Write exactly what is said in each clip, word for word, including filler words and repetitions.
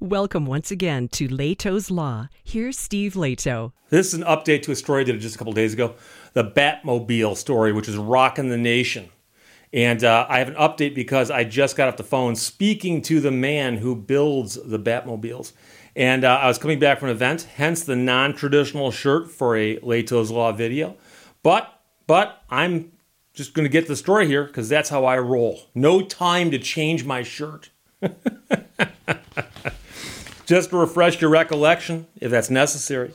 Welcome once again to Lato's Law. Here's Steve Lato. This is an update to a story I did just a couple days ago, the Batmobile story, which is rocking the nation. And uh, I have an update because I just got off the phone speaking to the man who builds the Batmobiles. And uh, I was coming back from an event, hence the non-traditional shirt for a Lato's Law video. But, but I'm just going to get the story here because that's how I roll. No time to change my shirt. Just to refresh your recollection, if that's necessary,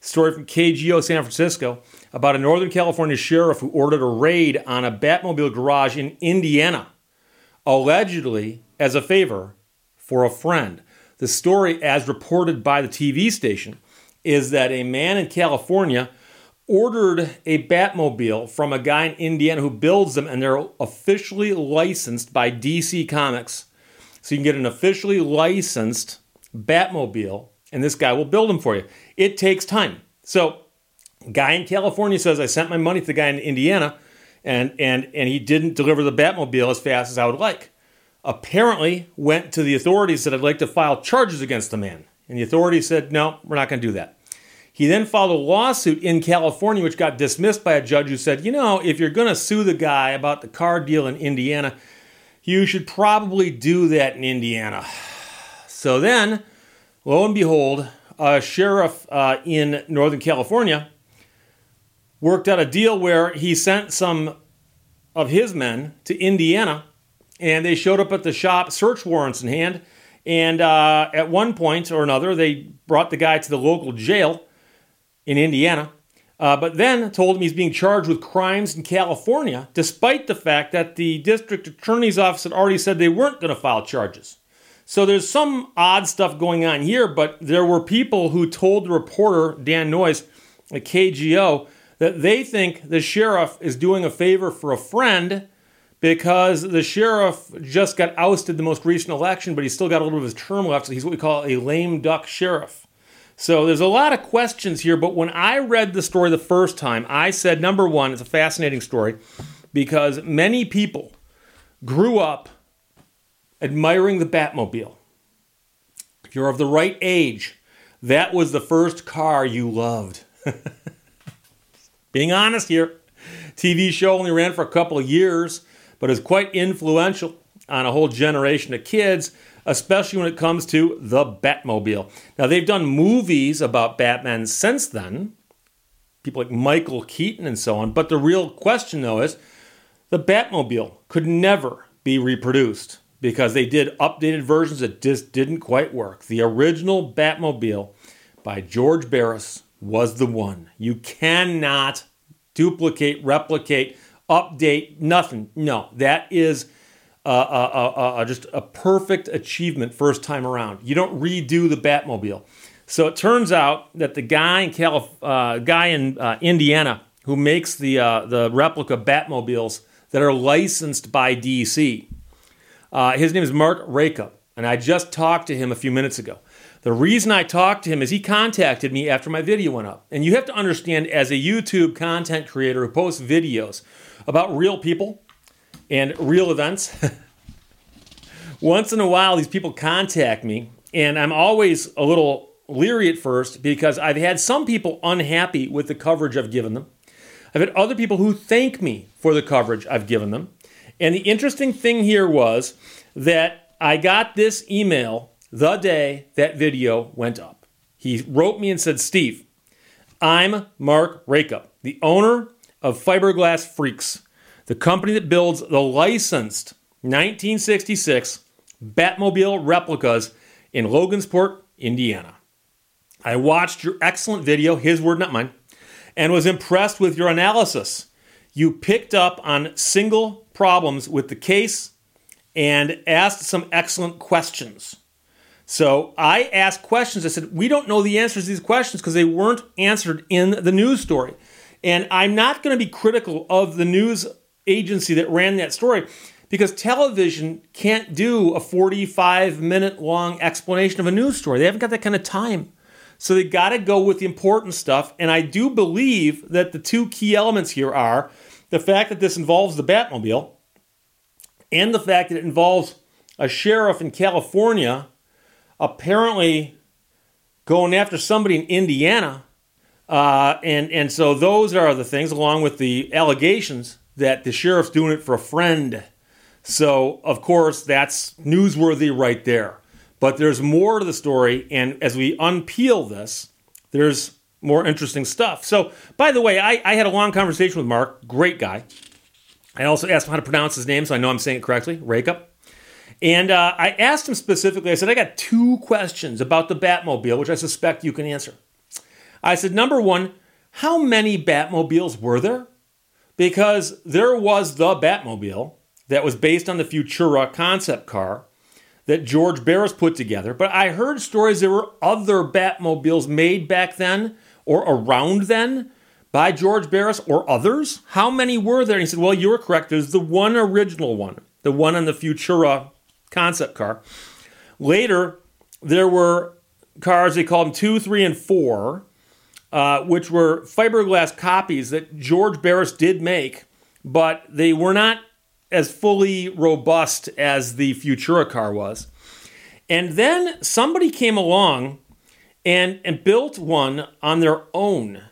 story from K G O San Francisco about a Northern California sheriff who ordered a raid on a Batmobile garage in Indiana, allegedly as a favor for a friend. The story, as reported by the T V station, is that a man in California ordered a Batmobile from a guy in Indiana who builds them, and they're officially licensed by D C Comics. So you can get an officially licensed Batmobile, and this guy will build them for you. It takes time. So guy in California says, I sent my money to the guy in Indiana, and and and he didn't deliver the Batmobile as fast as I would like. Apparently went to the authorities, said, I'd like to file charges against the man. And the authorities said, no, we're not going to do that. He then filed a lawsuit in California, which got dismissed by a judge who said, you know, if you're going to sue the guy about the car deal in Indiana, you should probably do that in Indiana. So then, lo and behold, a sheriff uh, in Northern California worked out a deal where he sent some of his men to Indiana, and they showed up at the shop, search warrants in hand, and uh, at one point or another, they brought the guy to the local jail in Indiana, uh, but then told him he's being charged with crimes in California, despite the fact that the district attorney's office had already said they weren't going to file charges. So there's some odd stuff going on here, but there were people who told the reporter, Dan Noyes, at K G O, that they think the sheriff is doing a favor for a friend because the sheriff just got ousted the most recent election, but he's still got a little bit of his term left, so he's what we call a lame duck sheriff. So there's a lot of questions here, but when I read the story the first time, I said, number one, it's a fascinating story because many people grew up admiring the Batmobile. If you're of the right age, that was the first car you loved. Being honest here, T V show only ran for a couple of years, but is quite influential on a whole generation of kids, especially when it comes to the Batmobile. Now, they've done movies about Batman since then, people like Michael Keaton and so on, but the real question, though, is the Batmobile could never be reproduced, because they did updated versions that just didn't quite work. The original Batmobile by George Barris was the one. You cannot duplicate, replicate, update, nothing. No, that is uh, uh, uh, uh, just a perfect achievement first time around. You don't redo the Batmobile. So it turns out that the guy in, Calif- uh, guy in uh, Indiana who makes the uh, the replica Batmobiles that are licensed by D C, Uh, his name is Mark Racop, and I just talked to him a few minutes ago. The reason I talked to him is he contacted me after my video went up. And you have to understand, as a YouTube content creator who posts videos about real people and real events, once in a while these people contact me, and I'm always a little leery at first because I've had some people unhappy with the coverage I've given them. I've had other people who thank me for the coverage I've given them. And the interesting thing here was that I got this email the day that video went up. He wrote me and said, Steve, I'm Mark Racop, the owner of Fiberglass Freaks, the company that builds the licensed nineteen sixty-six Batmobile replicas in Logansport, Indiana. I watched your excellent video, his word, not mine, and was impressed with your analysis. You picked up on single problems with the case and asked some excellent questions. So I asked questions. I said, we don't know the answers to these questions because they weren't answered in the news story. And I'm not going to be critical of the news agency that ran that story because television can't do a forty-five minute long explanation of a news story. They haven't got that kind of time. So they got to go with the important stuff. And I do believe that the two key elements here are the fact that this involves the Batmobile and the fact that it involves a sheriff in California apparently going after somebody in Indiana. Uh, and, and so those are the things, along with the allegations that the sheriff's doing it for a friend. So, of course, that's newsworthy right there. But there's more to the story, and as we unpeel this, there's more interesting stuff. So, by the way, I, I had a long conversation with Mark, great guy. I also asked him how to pronounce his name, so I know I'm saying it correctly, Racop. And uh, I asked him specifically, I said, I got two questions about the Batmobile, which I suspect you can answer. I said, number one, how many Batmobiles were there? Because there was the Batmobile that was based on the Futura concept car that George Barris put together. But I heard stories there were other Batmobiles made back then or around then by George Barris or others. How many were there? And he said, well, you were correct. There's the one original one, the one on the Futura concept car. Later, there were cars, they called them two, three, and four, uh, which were fiberglass copies that George Barris did make, but they were not as fully robust as the Futura car was. And then somebody came along and, and built one on their own.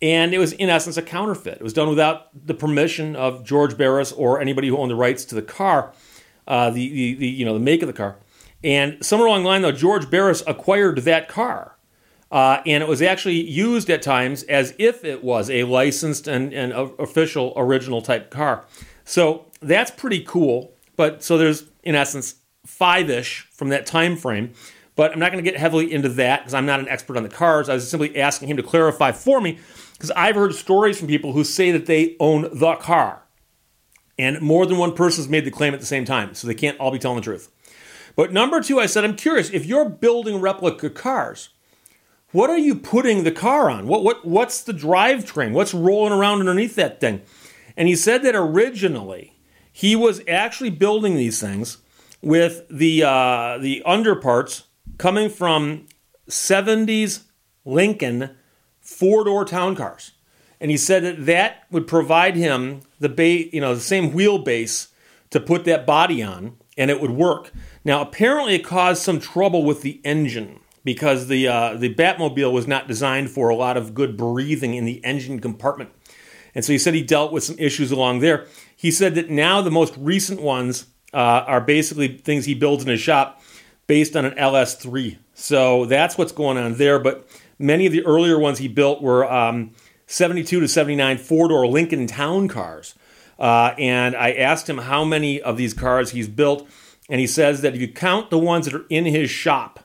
And it was, in essence, a counterfeit. It was done without the permission of George Barris or anybody who owned the rights to the car, uh, the, the, the you know the make of the car. And somewhere along the line, though, George Barris acquired that car. Uh, and it was actually used at times as if it was a licensed and, and official original type car. So that's pretty cool. But so there's, in essence, five-ish from that time frame. But I'm not going to get heavily into that because I'm not an expert on the cars. I was simply asking him to clarify for me because I've heard stories from people who say that they own the car. And more than one person's made the claim at the same time, so they can't all be telling the truth. But number two, I said, I'm curious, if you're building replica cars, what are you putting the car on? What what what's the drivetrain? What's rolling around underneath that thing? And he said that originally he was actually building these things with the uh, the underparts coming from seventies Lincoln four-door town cars, and he said that that would provide him the ba- you know the same wheelbase to put that body on, and it would work. Now, apparently, it caused some trouble with the engine because the uh, the Batmobile was not designed for a lot of good breathing in the engine compartment. And so he said he dealt with some issues along there. He said that now the most recent ones uh, are basically things he builds in his shop based on an L S three. So that's what's going on there. But many of the earlier ones he built were um, seventy-two to seventy-nine four-door Lincoln Town cars. Uh, and I asked him how many of these cars he's built. And he says that if you count the ones that are in his shop,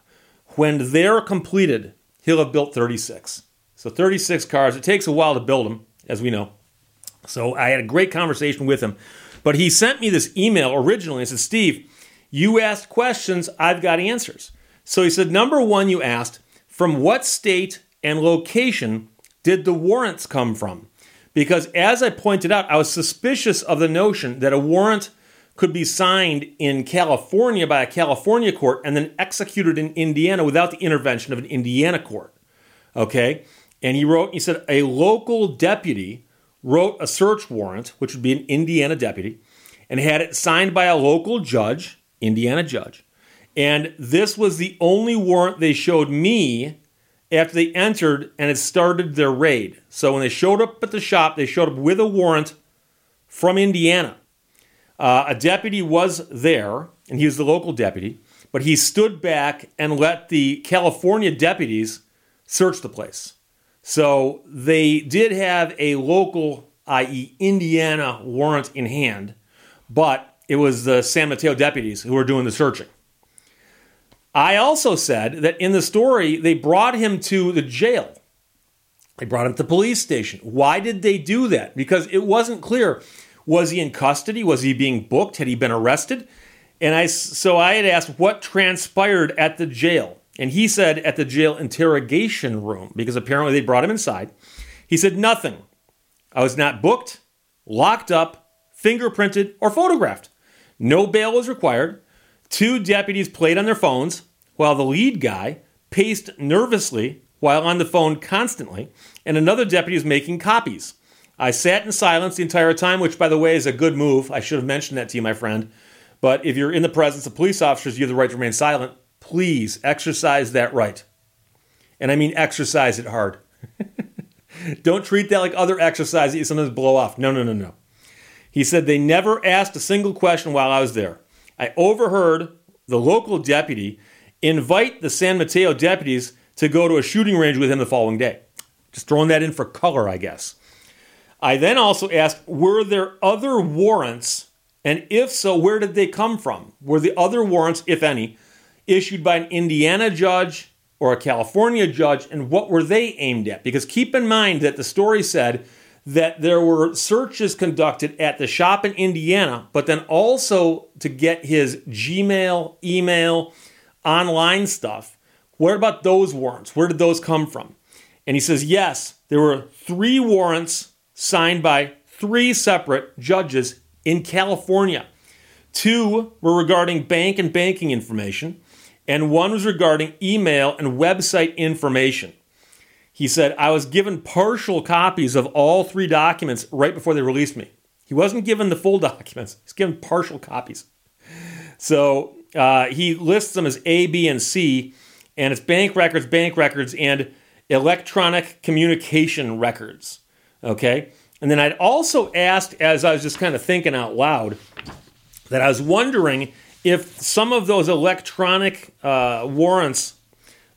when they're completed, he'll have built thirty-six. So thirty-six cars. It takes a while to build them, as we know. So I had a great conversation with him. But he sent me this email originally and said, Steve, you asked questions, I've got answers. So he said, number one, you asked, from what state and location did the warrants come from? Because as I pointed out, I was suspicious of the notion that a warrant could be signed in California by a California court and then executed in Indiana without the intervention of an Indiana court. Okay? And he wrote, he said, a local deputy wrote a search warrant, which would be an Indiana deputy, and had it signed by a local judge, Indiana judge. And this was the only warrant they showed me after they entered and had started their raid. So when they showed up at the shop, they showed up with a warrant from Indiana. Uh, a deputy was there, and he was the local deputy, but he stood back and let the California deputies search the place. So they did have a local, that is. Indiana, warrant in hand, but it was the San Mateo deputies who were doing the searching. I also said that in the story, they brought him to the jail. They brought him to the police station. Why did they do that? Because it wasn't clear. Was he in custody? Was he being booked? Had he been arrested? And I, so I had asked what transpired at the jail. And he said at the jail interrogation room, because apparently they brought him inside, he said, nothing. I was not booked, locked up, fingerprinted, or photographed. No bail was required. Two deputies played on their phones while the lead guy paced nervously while on the phone constantly, and another deputy was making copies. I sat in silence the entire time, which, by the way, is a good move. I should have mentioned that to you, my friend. But if you're in the presence of police officers, you have the right to remain silent. Please exercise that right. And I mean exercise it hard. Don't treat that like other exercise that you sometimes blow off. No, no, no, no. He said they never asked a single question while I was there. I overheard the local deputy invite the San Mateo deputies to go to a shooting range with him the following day. Just throwing that in for color, I guess. I then also asked, were there other warrants? And if so, where did they come from? Were the other warrants, if any, issued by an Indiana judge or a California judge? And what were they aimed at? Because keep in mind that the story said that there were searches conducted at the shop in Indiana, but then also to get his Gmail, email, online stuff. What about those warrants? Where did those come from? And he says, yes, there were three warrants signed by three separate judges in California. Two were regarding bank and banking information, and one was regarding email and website information. He said, I was given partial copies of all three documents right before they released me. He wasn't given the full documents. He's given partial copies. So uh, he lists them as A, B, and C, and it's bank records, bank records, and electronic communication records. Okay? And then I'd also asked, as I was just kind of thinking out loud, that I was wondering if some of those electronic uh, warrants,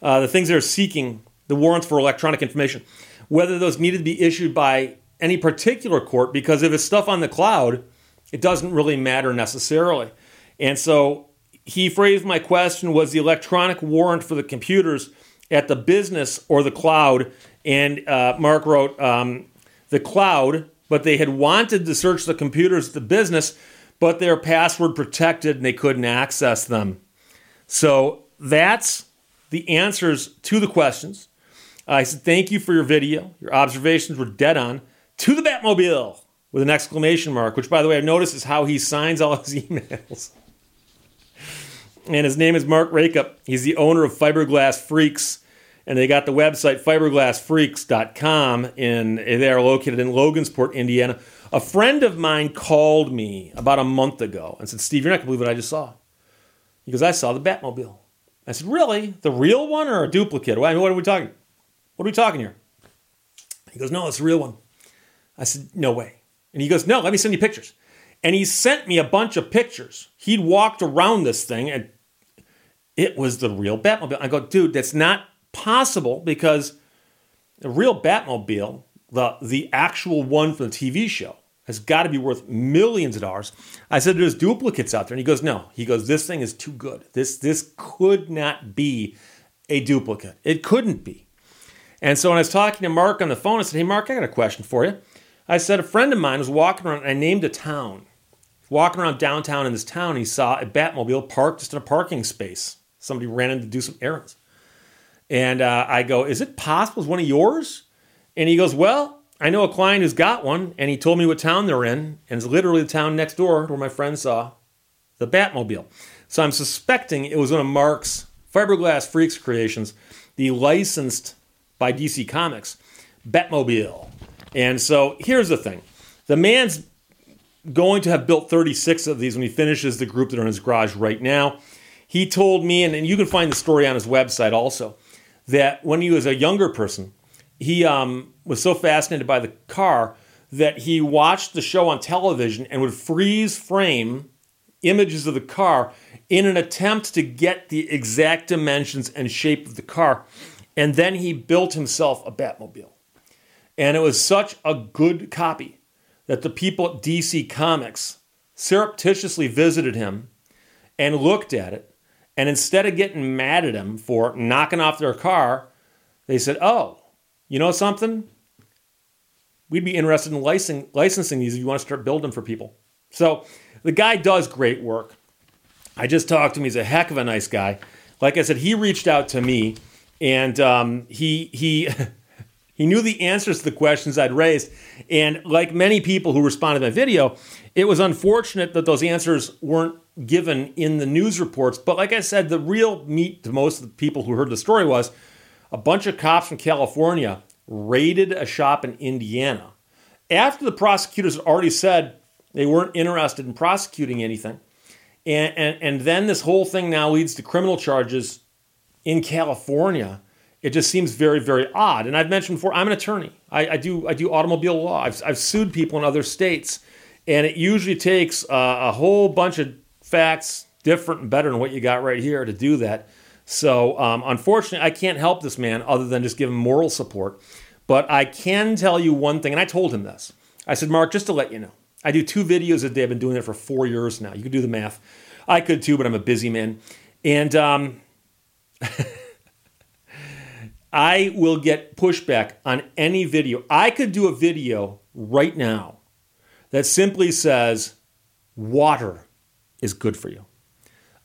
uh, the things they're seeking, the warrants for electronic information, whether those needed to be issued by any particular court, because if it's stuff on the cloud, it doesn't really matter necessarily. And so he phrased my question, was the electronic warrant for the computers at the business or the cloud? And uh, Mark wrote, um, the cloud, but they had wanted to search the computers at the business, but they were password protected and they couldn't access them. So that's the answers to the questions. Uh, I said, thank you for your video. Your observations were dead on. To the Batmobile with an exclamation mark, which, by the way, I've noticed is how he signs all his emails. And his name is Mark Racop. He's the owner of Fiberglass Freaks. And they got the website Fiberglass Freaks dot com, and they are located in Logansport, Indiana. A friend of mine called me about a month ago and said, Steve, you're not going to believe what I just saw. He goes, I saw the Batmobile. I said, really? The real one or a duplicate? Well, I mean, what are we talking? What are we talking here? He goes, no, it's a real one. I said, no way. And he goes, no, let me send you pictures. And he sent me a bunch of pictures. He'd walked around this thing, and it was the real Batmobile. I go, dude, that's not possible, because a real Batmobile, the the actual one from the T V show, has got to be worth millions of dollars. I said, there's duplicates out there. And he goes, no. He goes, this thing is too good. This this could not be a duplicate. It couldn't be. And so when I was talking to Mark on the phone, I said, hey, Mark, I got a question for you. I said, a friend of mine was walking around, and I named a town. Walking around downtown in this town, he saw a Batmobile parked just in a parking space. Somebody ran in to do some errands. And uh, I go, is it possible it's one of yours? And he goes, well, I know a client who's got one, and he told me what town they're in, and it's literally the town next door where my friend saw the Batmobile. So I'm suspecting it was one of Mark's Fiberglass Freaks creations, the licensed by D C Comics Batmobile. And so here's the thing. The man's going to have built thirty-six of these when he finishes the group that are in his garage right now. He told me, and, and you can find the story on his website also, that when he was a younger person, he um, was so fascinated by the car that he watched the show on television and would freeze frame images of the car in an attempt to get the exact dimensions and shape of the car. And then he built himself a Batmobile. And it was such a good copy that the people at D C Comics surreptitiously visited him and looked at it. And instead of getting mad at him for knocking off their car, they said, oh, you know something? We'd be interested in licensing, licensing these if you want to start building for people. So the guy does great work. I just talked to him. He's a heck of a nice guy. Like I said, he reached out to me, and um, he he he knew the answers to the questions I'd raised. And like many people who responded to my video, it was unfortunate that those answers weren't given in the news reports. But like I said, the real meat to most of the people who heard the story was a bunch of cops from California raided a shop in Indiana. After the prosecutors had already said they weren't interested in prosecuting anything, And, and and then this whole thing now leads to criminal charges in California. It just seems very, very odd. And I've mentioned before, I'm an attorney. I, I do I do automobile law. I've I've sued people in other states, and it usually takes uh, a whole bunch of facts different and better than what you got right here to do that. So um, unfortunately, I can't help this man other than just give him moral support. But I can tell you one thing, and I told him this. I said, Mark, just to let you know, I do two videos a day. I've been doing it for four years now. You can do the math. I could too, but I'm a busy man. And um, I will get pushback on any video. I could do a video right now that simply says, water is good for you.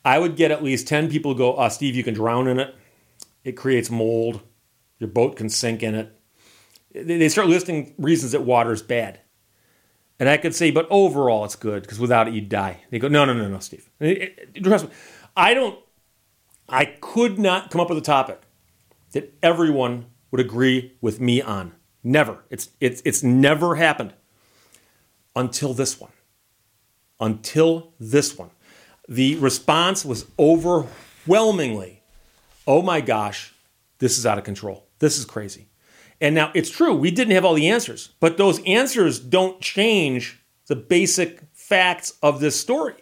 I would get at least ten people who go, oh, Steve, you can drown in it. It creates mold. Your boat can sink in it. They start listing reasons that water is bad. And I could say, but overall it's good because without it you'd die. They go, no, no, no, no, Steve. Trust me, I don't, I could not come up with a topic that everyone would agree with me on. Never. It's it's it's never happened until this one. Until this one. The response was overwhelmingly, oh my gosh, this is out of control. This is crazy. And now it's true, we didn't have all the answers, but those answers don't change the basic facts of this story.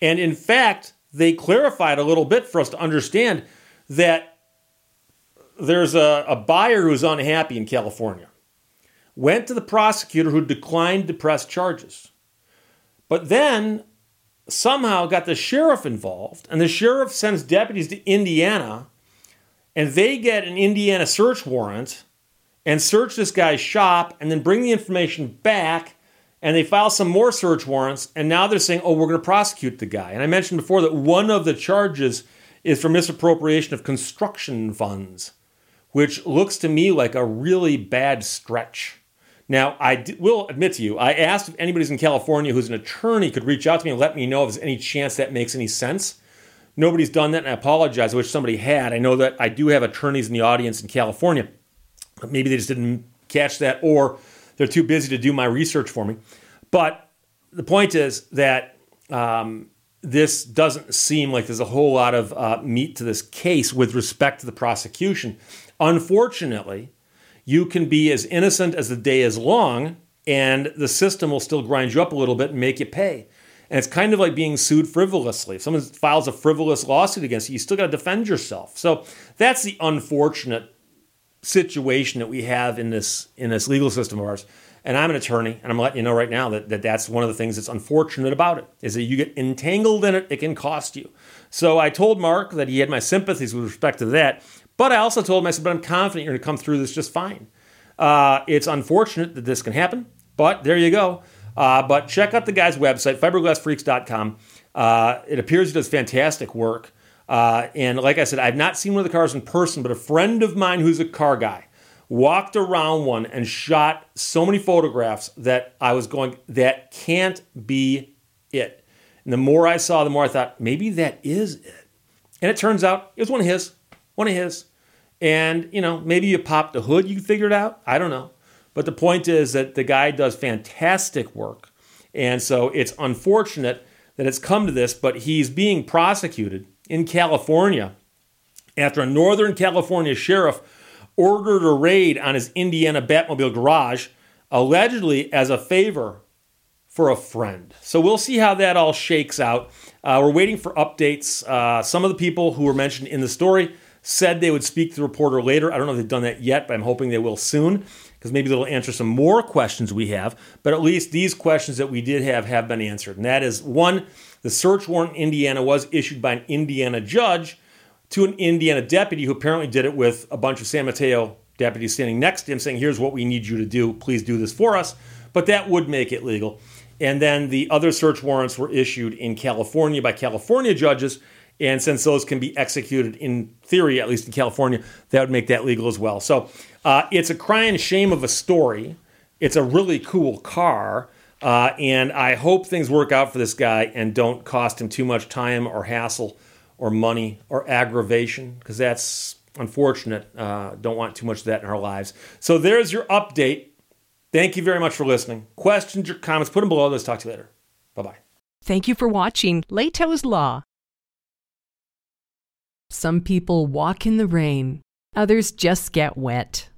And in fact, they clarified a little bit for us to understand that there's a, a buyer who's unhappy in California, went to the prosecutor who declined to press charges, but then somehow got the sheriff involved, and the sheriff sends deputies to Indiana, and they get an Indiana search warrant and search this guy's shop, and then bring the information back, and they file some more search warrants, and now they're saying, oh, we're going to prosecute the guy. And I mentioned before that one of the charges is for misappropriation of construction funds, which looks to me like a really bad stretch. Now, I d- will admit to you, I asked if anybody's in California who's an attorney could reach out to me and let me know if there's any chance that makes any sense. Nobody's done that, and I apologize. I wish somebody had. I know that I do have attorneys in the audience in California. Maybe they just didn't catch that, or they're too busy to do my research for me. But the point is that um, this doesn't seem like there's a whole lot of uh, meat to this case with respect to the prosecution. Unfortunately, you can be as innocent as the day is long, and the system will still grind you up a little bit and make you pay. And it's kind of like being sued frivolously. If someone files a frivolous lawsuit against you, you still got to defend yourself. So that's the unfortunate situation that we have in this in this legal system of ours. And I'm an attorney, and I'm letting you know right now that, that that's one of the things that's unfortunate about it, is that you get entangled in it, it can cost you. So I told Mark that he had my sympathies with respect to that, but I also told him, I said, but I'm confident you're going to come through this just fine. Uh, it's unfortunate that this can happen, but there you go. Uh, but check out the guy's website, fiberglass freaks dot com. Uh, it appears he does fantastic work. Uh, and like I said, I've not seen one of the cars in person, but a friend of mine who's a car guy walked around one and shot so many photographs that I was going, that can't be it. And the more I saw, the more I thought, maybe that is it. And it turns out it was one of his, one of his. And, you know, maybe you popped the hood, you figured it out. I don't know. But the point is that the guy does fantastic work. And so it's unfortunate that it's come to this, but he's being prosecuted in California after a Northern California sheriff ordered a raid on his Indiana Batmobile garage, allegedly as a favor for a friend. So we'll see how that all shakes out. Uh, we're waiting for updates. Uh, some of the people who were mentioned in the story said they would speak to the reporter later. I don't know if they've done that yet, but I'm hoping they will soon, because maybe they'll answer some more questions we have. But at least these questions that we did have have been answered. And that is, one, the search warrant in Indiana was issued by an Indiana judge to an Indiana deputy who apparently did it with a bunch of San Mateo deputies standing next to him saying, here's what we need you to do. Please do this for us. But that would make it legal. And then the other search warrants were issued in California by California judges. And since those can be executed in theory, at least in California, that would make that legal as well. So uh, it's a crying shame of a story. It's a really cool car. Uh, and I hope things work out for this guy and don't cost him too much time or hassle or money or aggravation, because that's unfortunate. Uh, don't want too much of that in our lives. So there's your update. Thank you very much for listening. Questions or comments, put them below. Let's talk to you later. Bye-bye. Thank you for watching Lato's Law. Some people walk in the rain, others just get wet.